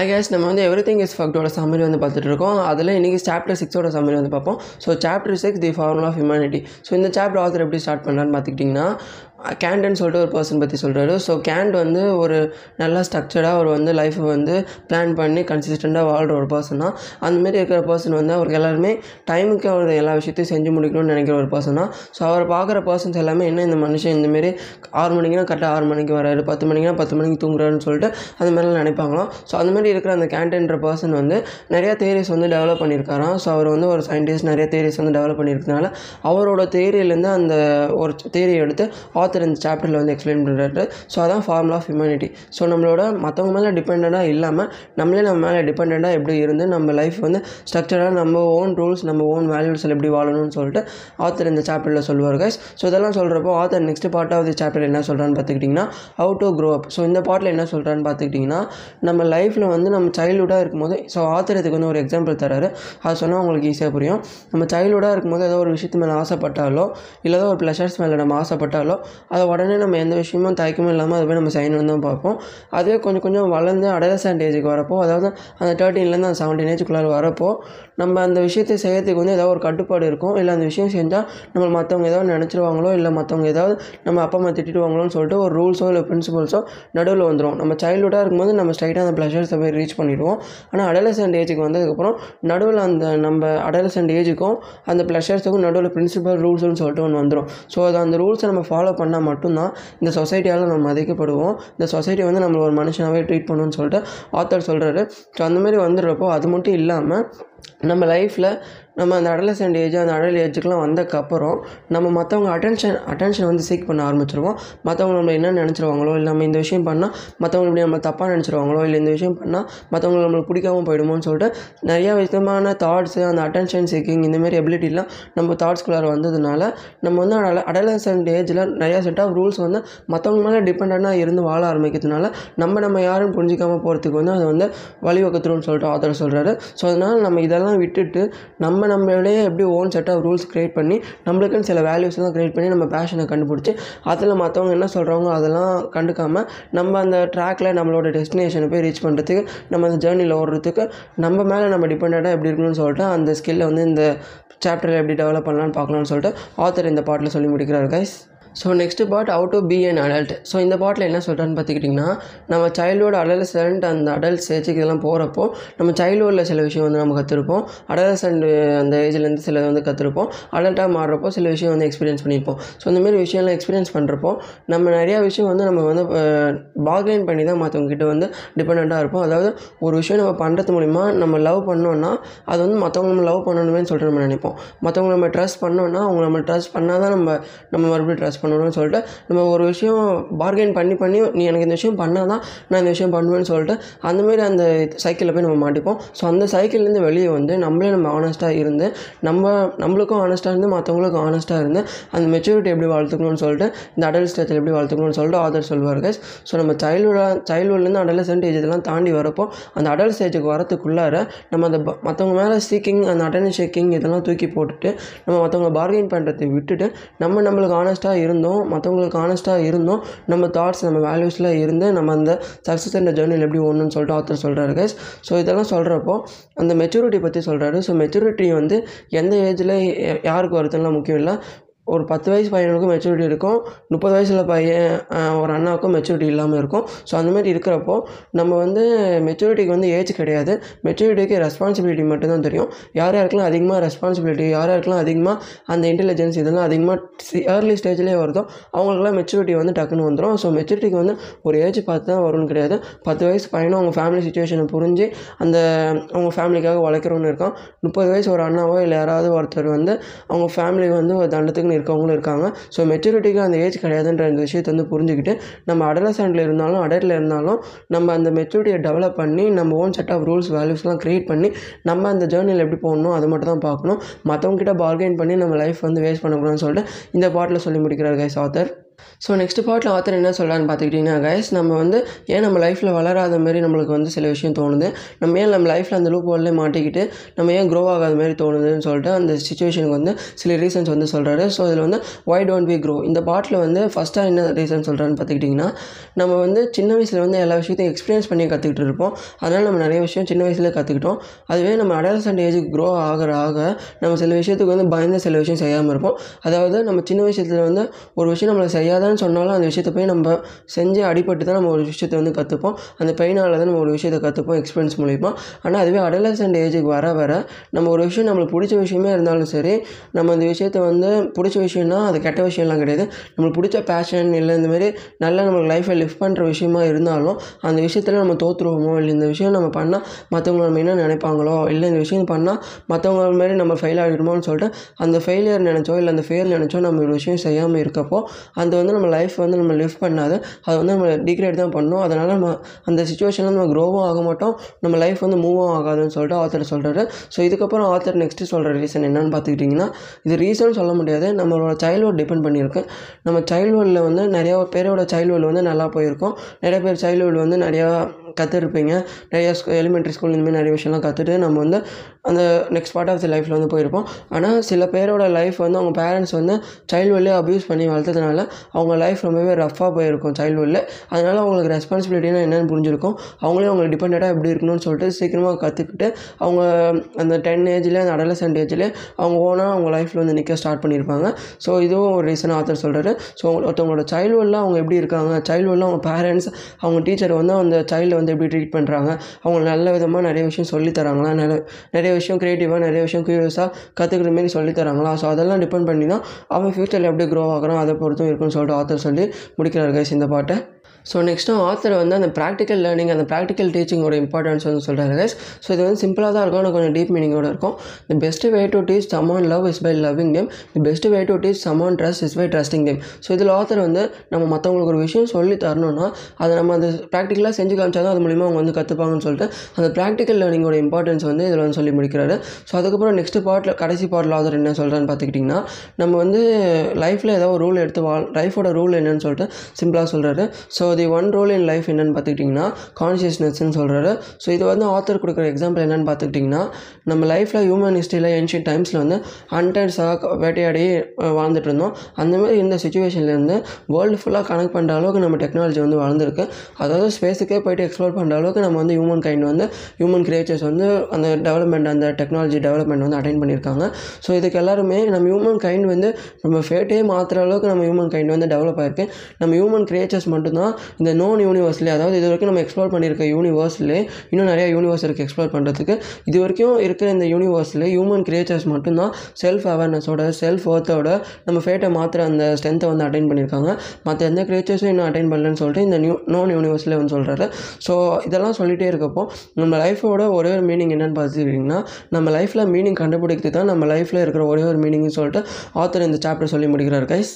ஐ guess நம்ம வந்து everything is ஃபக்டோட சம்மரி வந்து பார்த்துட்டு இருக்கோம். அதில் இன்றைக்கி சாப்டர் 6ஓட சம்மரி வந்து பார்ப்போம். So chapter 6 the formula of humanity. So இந்த சாப்டர் ஆத்தர் எப்படி ஸ்டார்ட் பண்ணலான்னு பார்த்துக்கிட்டிங்கன்னா, கேண்ட்னு சொல்லிட்டு ஒரு பர்சன் பற்றி சொல்கிறாரு. ஸோ கேண்ட் வந்து ஒரு நல்லா ஸ்ட்ரக்சர்டாக ஒரு வந்து லைஃப்பை வந்து பிளான் பண்ணி கன்சிஸ்டண்ட்டாக வாழ்கிற ஒரு பர்சன் தான். அந்தமாரி இருக்கிற பர்சன் வந்து அவருக்கு எல்லாருமே டைமுக்கு அவர் எல்லா விஷயத்தையும் செஞ்சு முடிக்கணும்னு நினைக்கிற ஒரு பர்சன் தான். ஸோ அவரை பார்க்குற பர்சன்ஸ் எல்லாமே என்ன இந்த மனுஷன் இந்தமாரி 6 மணிக்குனா கரெக்டாக 6 மணிக்கு வராரு, 10 மணிக்குனா 10 மணிக்கு தூங்குறாருன்னு சொல்லிட்டு அந்த மாதிரிலாம் நினைப்பாங்களாம். ஸோ அந்த மாதிரி இருக்கிற அந்த கேண்ட்ன்ற பர்சன் வந்து நிறையா தியரிஸ் வந்து டெவலப் பண்ணியிருக்காராம். ஸோ அவர் வந்து ஒரு சயின்டிஸ்ட், நிறைய தியரிஸ் வந்து டெவலப் பண்ணியிருக்கனால அவரோட தியரியிலேருந்து அந்த ஒரு தியரியை எடுத்து ஆத்தர் இந்த சாப்டரில் வந்து எக்ஸ்பிளைன் பண்ணுறாரு. ஸோ அதான் ஃபார்முலா ஆஃப் ஹியூமனிட்டி. ஸோ நம்மளோட மற்றவங்க மேலே டிபெண்ட்டாக இல்லாமல் நம்மளே நம்ம மேலே டிபெண்ட்டாக எப்படி இருந்து நம்ம லைஃப் வந்து ஸ்ட்ரக்சராக நம்ம ஓன் ரூல்ஸ், நம்ம ஓன் வேல்யூஸில் எப்படி வாழணும்னு சொல்லிட்டு ஆத்தர் இந்த சாப்டரில் சொல்லுவார் கைஸ். ஸோ இதெல்லாம் சொல்கிறப்போ author next part of the chapter என்ன சொல்கிறான்னு பார்த்துக்கிட்டிங்கன்னா, how to grow up. So இந்த பார்ட்டில் என்ன சொல்கிறான்னு பார்த்துக்கிட்டிங்கன்னா, நம்ம லைஃப்பில் வந்து நம்ம சைல்டுஹுட்டாக இருக்கும்போது, ஸோ ஆத்தர் இதுக்கு வந்து ஒரு எக்ஸாம்பிள் தராரு, அது சொன்னால் உங்களுக்கு ஈஸியாக புரியும். நம்ம சைல்டுஹுட்டாக இருக்கும்போது ஏதோ ஒரு விஷயத்து மேலே ஆசைப்பட்டாலோ இல்லை ஏதோ ஒரு ப்ளஷர்ஸ் மேலே நம்ம ஆசைப்பட்டாலோ அதை உடனே நம்ம எந்த விஷயமும் தயக்கமும் இல்லாமல் அது போய் நம்ம சைன் தான் பார்ப்போம். அதுவே கொஞ்சம் கொஞ்சம் வளர்ந்து அடலசன்ட் ஏஜுக்கு வரப்போ, அதாவது அந்த 13லேருந்து அந்த 17 ஏஜுக்குள்ளார வரப்போ நம்ம அந்த விஷயத்தை செய்யறதுக்கு வந்து ஏதாவது ஒரு கட்டுப்பாடு இருக்கும். இல்லை அந்த விஷயம் செஞ்சால் நம்ம மற்றவங்க ஏதாவது நினச்சிடுவாங்களோ இல்லை மற்றவங்க ஏதாவது நம்ம அப்பா அம்மா திட்டிடுவாங்களோன்னு சொல்லிட்டு ஒரு ரூல்ஸோ இல்லை பிரின்சிபல்ஸோ நடுவில் வந்துடும். நம்ம சைல்டுஹுட்டாக இருக்கும்போது நம்ம ஸ்ட்ரைட்டாக அந்த ப்ளஷர்ஸை போய் ரீச் பண்ணிடுவோம். ஆனால் அடலசன்ட் ஏஜுக்கு வந்ததுக்கப்புறம் நடுவில் அந்த நம்ம அடலசன்ட் ஏஜுக்கும் அந்த ப்ளஷர்ஸுக்கும் நடுவில் பிரின்சிபல் ரூல்ஸ்னு சொல்லிட்டு ஒன்று வந்துடும். ஸோ அது அந்த ரூல்ஸை நம்ம ஃபாலோ பண்ணால் மட்டும்தான் இந்த சொசைட்டியால் நம்ம மதிக்கப்படுவோம், இந்த சொசைட்டி வந்து நம்மளை ஒரு மனுஷனாகவே ட்ரீட் பண்ணணும்னு சொல்லிட்டு ஆத்தர் சொல்கிறாரு. ஸோ அந்தமாதிரி வந்துடுறப்போ அது மட்டும் இல்லாமல் நம்ம லைஃப்பில் நம்ம அந்த அடலசன்ட் ஏஜ், அந்த அடல் ஏஜுக்கெலாம் வந்தக்கப்புறம் நம்ம மற்றவங்க அட்டென்ஷன் வந்து சீக் பண்ண ஆரம்பிச்சிருவோம். மற்றவங்க நம்மளை என்ன நினச்சிருவாங்களோ, இல்லை நம்ம இந்த விஷயம் பண்ணால் மற்றவங்க இப்படி நம்ம தப்பாக நினச்சிருவாங்களோ, இல்லை இந்த விஷயம் பண்ணால் மற்றவங்க நம்மளுக்கு பிடிக்காமல் போயிடுமோன்னு சொல்லிட்டு நிறையா விதமான தாட்ஸு, அந்த அட்டென்ஷன் சீக்கிங், இந்தமாரி எபிலிட்டிலாம் நம்ம தாட்ஸ்குள்ளார வந்ததுனால நம்ம வந்து அடலசன்ட் ஏஜில் நிறையா செட் ஆஃப் ரூல்ஸ் வந்து மற்றவங்க மேலே டிபெண்ட்டாக இருந்து வாழ ஆரம்பிக்கிறதுனால நம்ம யாரும் புரிஞ்சிக்காமல் போகிறதுக்கு வந்து அதை வந்து வழிவகுத்துருன்னு சொல்லிட்டு ஆத்தர் சொல்கிறாரு. ஸோ அதனால் நம்ம இதெல்லாம் விட்டுட்டு நம்மளே எப்படி own set of rules create பண்ணி நம்மளுக்குன்னு சில வேல்யூஸ்லாம் க்ரியேட் பண்ணி நம்ம பேஷனை கண்டுபிடிச்சி அதில் மற்றவங்க என்ன சொல்கிறாங்களோ அதெல்லாம் கண்டுக்காமல் நம்ம அந்த ட்ராக்கில் நம்மளோட டெஸ்டினேஷனை போய் ரீச் பண்ணுறதுக்கு, நம்ம அந்த ஜேர்னியில் ஓடுறதுக்கு நம்ம மேலே நம்ம டிபெண்ட்டாக எப்படி இருக்கணும்னு சொல்லிட்டு அந்த ஸ்கில்லை வந்து இந்த சாப்டரில் எப்படி டெவலப் பண்ணலான்னு பார்க்கலான்னு சொல்லிட்டு ஆத்தர் இந்த பாட்டில் சொல்லி முடிக்கிறார் guys. So next part, how to be an adult. So இந்த பார்ட்டில் என்ன சொல்கிறான்னு பார்த்துக்கிட்டிங்கன்னா, நம்ம சைல்டுஹுட், அடலசன்ட், அந்த அடல்ட் ஏஜுக்கு இதெல்லாம் போகிறப்போ நம்ம சைல்டுஹுட்டில் சில விஷயம் வந்து நம்ம கற்றுருப்போம், அடலசன்ட் அந்த ஏஜ்லேருந்து சில வந்து கற்றுருப்போம், அடல்ட்டாக மாறுறப்போ சில விஷயம் வந்து எக்ஸ்பீரியன்ஸ் பண்ணியிருப்போம். ஸோ இந்தமாரி விஷயம்லாம் எக்ஸ்பீரியன்ஸ் பண்ணுறப்போ நம்ம நிறையா விஷயம் வந்து நம்ம வந்து பார்கெயின் பண்ணி தான் மற்றவங்ககிட்ட வந்து டிபெண்ட்டாக இருப்போம். அதாவது ஒரு விஷயம் நம்ம பண்ணுறது மூலிமா நம்ம லவ் பண்ணோன்னா அது வந்து மற்றவங்க நம்ம லவ் பண்ணணுமேனு சொல்லிட்டு நம்ம நினைப்போம். மற்றவங்க நம்ம ட்ரஸ்ட் பண்ணோன்னா அவங்க நம்ம ட்ரஸ்ட் பண்ணால் தான் நம்ம மறுபடியும் ட்ரஸ்ட் பண்ணணும்னு சொல்லிட்டு நம்ம ஒரு விஷயம் பார்கெயின் பண்ணி நீ எனக்கு இந்த விஷயம் பண்ணால் தான் நான் இந்த விஷயம் பண்ணுவேன்னு சொல்லிட்டு அந்தமாரி அந்த சைக்கிளில் போய் நம்ம மாட்டிப்போம். ஸோ அந்த சைக்கிள்லேருந்து வெளியே வந்து நம்மளே நம்ம ஆனஸ்ட்டாக இருந்து நம்மளுக்கும் ஆனஸ்ட்டாக இருந்து மற்றவங்களுக்கும் ஆனஸ்ட்டாக இருந்து அந்த மெச்சூரிட்டி எப்படி வளர்த்துக்கணும்னு சொல்லிட்டு இந்த அடல்ட் ஸ்டேஜில் எப்படி வளர்த்துக்கணும்னு சொல்லிட்டு ஆதர் சொல்வார் கைஸ். ஸோ நம்ம சைல்டுஹுட்லேருந்து அடலசன்ட் ஏஜ் இதெல்லாம் தாண்டி வரப்போ அந்த அடல்ட் ஸ்டேஜுக்கு வரத்துக்குள்ளார நம்ம அந்த மற்றவங்க மேலே சீக்கிங், அந்த அட்டென்ஷன் சீக்கிங் இதெல்லாம் தூக்கி போட்டுட்டு நம்ம மற்றவங்க பார்கெயின் பண்ணுறதை விட்டுட்டு நம்மளுக்கு ஆனஸ்ட்டாக இருந்தோம், மற்றவங்களுக்கு ஆனஸ்ட்டாக இருந்தோம், நம்ம தாட்ஸ், நம்ம வேல்யூஸில் இருந்து நம்ம அந்த சக்ஸஸ் அண்ட் ஜேர்னியில் எப்படி ஓடணும்னு சொல்லிட்டு ஆத்தர் சொல்கிறாரு கைஸ். ஸோ இதெல்லாம் சொல்கிறப்போ அந்த மெச்சூரிட்டி பற்றி சொல்கிறாரு. ஸோ மெச்சூரிட்டி வந்து எந்த ஏஜில் யாருக்கு வருதுலாம் முக்கியம் இல்லை. ஒரு 10 வயசு பையனுக்கும் மெச்சூரிட்டி இருக்கும், 30 வயசில் பையன் ஒரு அண்ணாவுக்கும் மெச்சூரிட்டி இல்லாமல் இருக்கும். ஸோ அந்தமாதிரி இருக்கிறப்போ நம்ம வந்து மெச்சூரிட்டிக்கு வந்து ஏஜ் கிடையாது, மெச்சூரிட்டிக்கு ரெஸ்பான்சிபிலிட்டி மட்டும்தான் தெரியும். யார் யாருக்கெல்லாம் அதிகமாக ரெஸ்பான்சிபிலிட்டி, யார் யாருக்கெல்லாம் அதிகமாக அந்த இன்டெலிஜென்ஸ் இதெல்லாம் அதிகமாக ஏர்லி ஸ்டேஜ்லேயே வருதோ அவங்களுக்குலாம் மெச்சூரிட்டி வந்து டக்குன்னு வந்துடும். ஸோ மெச்சூரிட்டிக்கு வந்து ஒரு ஏஜ் பார்த்து தான் வரும்னு கிடையாது. 10 வயசு பையனும் அவங்க ஃபேமிலி சுச்சுவேஷனை புரிஞ்சு அந்த அவங்க ஃபேமிலிக்காக உழைக்கிறவனு இருக்கான். 30 வயசு ஒரு அண்ணாவோ இல்லை யாராவது ஒருத்தர் வந்து அவங்க ஃபேமிலிக்கு வந்து ஒரு தண்டத்துக்குன்னு இருக்கவங்களும் இருக்காங்க. ஸோ மெச்சூரிட்டிக்கு அந்த ஏஜ் கிடையாதுன்ற அந்த விஷயத்தை வந்து புரிஞ்சுக்கிட்டு நம்ம அடலசன்ட்ல இருந்தாலும் அடல்ட்ல இருந்தாலும் நம்ம அந்த மெச்சூரிட்டியை டெவலப் பண்ணி நம்ம ஓன் செட் ஆஃப் ரூல்ஸ், வேல்யூஸ்லாம் க்ரியேட் பண்ணி நம்ம அந்த ஜேர்னியில் எப்படி போகணும் அது மட்டும் தான் பார்க்கணும். மற்றவங்ககிட்ட பார்கெயின் பண்ணி நம்ம லைஃப் வந்து வேஸ்ட் பண்ணக்கூடாதுன்னு சொல்லிட்டு இந்த பார்ட்டில் சொல்லி முடிக்கிறார் கைஸ் ஆத்தர். ஸோ நெக்ஸ்ட் பார்ட்டில் ஆத்தர் என்ன சொல்கிறான்னு பார்த்துக்கிட்டிங்கன்னா கைஸ், நம்ம வந்து ஏன் நம்ம லைஃப்பில் வளராத மாதிரி நம்மளுக்கு வந்து சில விஷயம் தோணுது, நம்ம ஏன் நம்ம லைஃப்பில் அந்த லூப் ஹோல்லே மாட்டிக்கிட்டு நம்ம ஏன் க்ரோ ஆகாத மாதிரி தோணுதுன்னு சொல்லிட்டு அந்த சுச்சுவேஷனுக்கு வந்து சில ரீசன்ஸ் வந்து சொல்கிறாரு. ஸோ இதில் வந்து வை டோன்ட் வி க்ரோ இந்த பார்ட்டில் வந்து ஃபஸ்ட்டாக என்ன ரீசன் சொல்கிறான்னு பார்த்துக்கிட்டிங்கன்னா, நம்ம வந்து சின்ன வயசில் வந்து எல்லா விஷயத்தையும் எக்ஸ்பீரியன்ஸ் பண்ணி கற்றுக்கிட்டு இருப்போம், அதனால் நம்ம நிறைய விஷயம் சின்ன வயசுலேயே கற்றுக்கிட்டோம். அதுவே நம்ம அடாலசன்ட் ஏஜுக்கு க்ரோ ஆகிற ஆக நம்ம சில விஷயத்துக்கு வந்து பயந்து சில விஷயம் செய்யாமல் இருப்போம். அதாவது நம்ம சின்ன விஷயத்தில் வந்து ஒரு விஷயம் நம்மளை செய்யாதான்னு சொன்னாலும் அந்த விஷயத்தை போய் நம்ம செஞ்சு அடிபட்டு தான் நம்ம ஒரு விஷயத்தை வந்து கற்றுப்போம், அந்த பெயினால் தான் நம்ம ஒரு விஷயத்தை கற்றுப்போம் எக்ஸ்பீரியன்ஸ் மூலிமா. ஆனால் அதுவே அடாலசன்ட் ஏஜுக்கு வர வர நம்ம ஒரு விஷயம் நம்மளுக்கு பிடிச்ச விஷயமே இருந்தாலும் சரி, நம்ம அந்த விஷயத்தை வந்து பிடிச்ச விஷயம்னா அது கெட்ட விஷயம்லாம் கிடையாது, நம்மளுக்கு பிடிச்ச பேஷன் இல்லை இந்த மாதிரி நல்லா நம்மளுக்கு லைஃப்பை லிஃப்ட் பண்ணுற விஷயமா இருந்தாலும் அந்த விஷயத்தில் நம்ம தோற்றுருவோமோ, இல்லை இந்த விஷயம் நம்ம பண்ணால் மற்றவங்க நம்ம என்ன நினைப்பாங்களோ, இல்லை இந்த விஷயம் பண்ணால் மற்றவங்க மாதிரி நம்ம ஃபெயில் ஆகிடுமோன்னு சொல்லிட்டு அந்த ஃபெயிலியர் நினச்சோ இல்லை அந்த ஃபெயில் நினச்சோ நம்ம ஒரு விஷயம் செய்யாமல் இருக்கப்போ அது வந்து நம்ம லைஃப் வந்து நம்ம லிஃப்ட் பண்ணாது, அது வந்து நம்ம டிக்ரேட் தான் பண்ணோம். அதனால் நம்ம அந்த சுச்சுவேஷனில் நம்ம க்ரோவும் ஆக மாட்டோம், நம்ம லைஃப் வந்து மூவும் ஆகாதுன்னு சொல்லிட்டு ஆத்தர் சொல்கிறாரு. ஸோ இதுக்கப்புறம் ஆத்தர் நெக்ஸ்ட்டு சொல்கிற ரீசன் என்னன்னு பார்த்துக்கிட்டிங்கன்னா, இது ரீசன் சொல்ல முடியாது, நம்மளோட சைல்ட்ஹுட் டிபெண்ட் பண்ணியிருக்கு. நம்ம சைல்ட்ஹுட்டில் வந்து நிறையா பேரோட சைல்ட்ஹுட் வந்து நல்லா போயிருக்கும், நிறைய பேர் சைல்ட்ஹுட் வந்து நிறையா கற்றுருப்பீங்க, நிறையா எலிமெண்ட்ரி ஸ்கூல் இந்தமாதிரி நிறைய விஷயம்லாம் கற்றுட்டு நம்ம வந்து அந்த நெக்ஸ்ட் பார்ட் ஆஃப் தி லைஃப்பில் வந்து போயிருப்போம். ஆனால் சில பேரோட லைஃப் வந்து அவங்க பேரண்ட்ஸ் வந்து சைல்ட்ஹுட்லேயே அப்யூஸ் பண்ணி வளர்த்ததுனால அவங்க லைஃப் ரொம்பவே ரஃப்பாக போயிருக்கும் சைல்ட்ஹுட்டில். அதனால் அவங்களுக்கு ரெஸ்பான்சிபிலிட்டினா என்னென்னு புரிஞ்சிருக்கும், அவங்களே அவங்களை டிபெண்ட்டாக எப்படி இருக்கணும்னு சொல்லிட்டு சீக்கிரமாக கற்றுக்கிட்டு அவங்க அந்த 10 ஏஜ்லேயே அந்த அடலசன்ட் ஏஜ்லேயே அவங்க ஓனாக அவங்க லைஃப்பில் வந்து நிற்க ஸ்டார்ட் பண்ணியிருப்பாங்க. ஸோ இதுவும் ஒரு ரீசனாக ஆத்தர் சொல்கிறாரு. ஸோ ஒருத்தவங்களோட சைல்ட்ஹுட்டில் அவங்க எப்படி இருக்காங்க, சைல்ட்ஹுட்டில் அவங்க பேரண்ட்ஸ் அவங்க டீச்சர் வந்து அந்த சைல்டை வந்து எப்படி ட்ரீட் பண்ணுறாங்க, அவங்க நல்ல விதமாக நிறைய விஷயம் சொல்லித்தராங்களா, நிறைய விஷயம் க்ரியேட்டிவாக நிறைய விஷயம் க்யூரியஸாக கற்றுக்கிற மாரி சொல்லித்தராங்களா. ஸோ அதெல்லாம் டிபெண்ட் பண்ணி தான் அவன் ஃப்யூச்சரில் எப்படி க்ரோ ஆகிறோம் அதை பொறுத்தும் இருக்குன்னு சொல்லிட்டு ஆத்தர் சொல்லி முடிக்கிறார் கைஸ் இந்த பாட்டை. ஸோ நெக்ஸ்ட்டும் ஆத்தர் வந்து அந்த ப்ராக்டிக்கல் லேர்னிங் அந்த ப்ராக்டிக்கல் டீச்சிங்கோட இம்பார்ட்டன்ஸ் வந்து சொல்கிறாரு கைஸ். ஸோ இது வந்து சிம்பிளாக தான் இருக்கும், எனக்கு கொஞ்சம் டீப் மீனிங்கோடு இருக்கும். The best way to teach someone love is by loving them, the best way to teach someone trust is by trusting them. So இதில் ஆத்தர் வந்து நம்ம மற்றவங்களுக்கு ஒரு விஷயம் சொல்லி தரணும்னா அதை நம்ம அந்த ப்ராக்டிக்கலாக செஞ்சு காமிச்சா தான் அது மூலிமா அவங்க வந்து கற்றுப்பாங்கன்னு சொல்லிட்டு அந்த ப்ராக்டிக்கல் லேர்னிங்கோட இம்பார்ட்டன்ஸ் வந்து இதில் வந்து சொல்லி முடிக்கிறாரு. ஸோ அதுக்கப்புறம் நெக்ஸ்ட் பார்ட்டில் கடைசி பார்ட்டில் ஆத்தர் என்ன சொல்கிறான்னு பார்த்துக்கிட்டிங்கன்னா, நம்ம வந்து லைஃப்பில் ஏதாவது ஒரு ரூல் எடுத்து லைஃபோட ரூல் என்னன்னு சொல்லிட்டு சிம்பிளாக சொல்கிறாரு. So the one rule in life என்னென்னு பார்த்துக்கிட்டிங்கன்னா கான்ஷியஸ்னஸ்ன்னு சொல்கிறாரு. ஸோ இது வந்து ஆத்தர் கொடுக்குற எக்ஸாம்பிள் என்னென்னு பார்த்துக்கிட்டிங்கன்னா, நம்ம லைஃப்பில் ஹியூமன் ஹிஸ்ட்ரியில் ஏன்ஷியன்ட் டைம்ஸில் வந்து ஹண்டர்ஸாக வேட்டையாடி வாழ்ந்துட்டு இருந்தோம். அந்தமாதிரி இந்த சுச்சுவேஷன்லேருந்து வேர்ல்டு ஃபுல்லாக கனெக்ட் பண்ணுற அளவுக்கு நம்ம டெக்னாலஜி வந்து வளர்ந்துருக்கு. அதாவது ஸ்பேஸுக்கே போய்ட்டு எக்ஸ்ப்ளோர் பண்ணுற அளவுக்கு நம்ம வந்து ஹியூமன் கைண்ட் வந்து ஹியூமன் கிரியேச்சர்ஸ் வந்து அந்த டெவலப்மெண்ட் அந்த டெக்னாலஜி டெவலப்மெண்ட் வந்து அட்டைன் பண்ணியிருக்காங்க. ஸோ இதுக்கு எல்லாருமே நம்ம ஹியூமன் கைண்ட் வந்து நம்ம ஃபேட்டே மாற்றுற அளவுக்கு நம்ம ஹியூமன் கைண்ட் வந்து டெவலப் ஆகிருக்கு. நம்ம ஹியூமன் கிரியேச்சர்ஸ் மட்டும்தான் இந்த நோன் யூனிவர்ஸ்லேயே, அதாவது இது வரைக்கும் நம்ம எக்ஸ்ப்ளோர் பண்ணியிருக்க யூனிவர்ஸ்லேயே இன்னும் நிறையா யூனிவர்ஸ் இருக்குது எக்ஸ்ப்ளோர் பண்ணுறதுக்கு. இது வரைக்கும் இருக்கிற இந்த யூனிவர்ஸில் ஹியூமன் கிரியேச்சர்ஸ் மட்டும்தான் செல்ஃப் அவேர்னஸோட செல்ஃப் ஒர்த்தோட நம்ம ஃபேட்டை மாத்திர அந்த ஸ்ட்ரென்த்தை வந்து அட்டைன் பண்ணியிருக்காங்க. மற்ற எந்த கிரியேச்சர்ஸும் இன்னும் அட்டைன் பண்ணலன்னு சொல்லிட்டு இந்த நோன் யூனிவர்ஸ்லேயே வந்து சொல்கிறாரு. ஸோ இதெல்லாம் சொல்லிகிட்டே இருக்கப்போ நம்ம லைஃபோட ஒரே ஒரு மீனிங் என்னென்னு பார்த்துக்கிட்டிங்கன்னா, நம்ம லைஃப்பில் மீனிங் கண்டுபிடிக்கிறது தான் நம்ம லைஃப்பில் இருக்கிற ஒரே ஒரு மீனிங்னு சொல்லிட்டு ஆத்தர் இந்த சாப்டர் சொல்லி முடிக்கிறார் கைஸ்.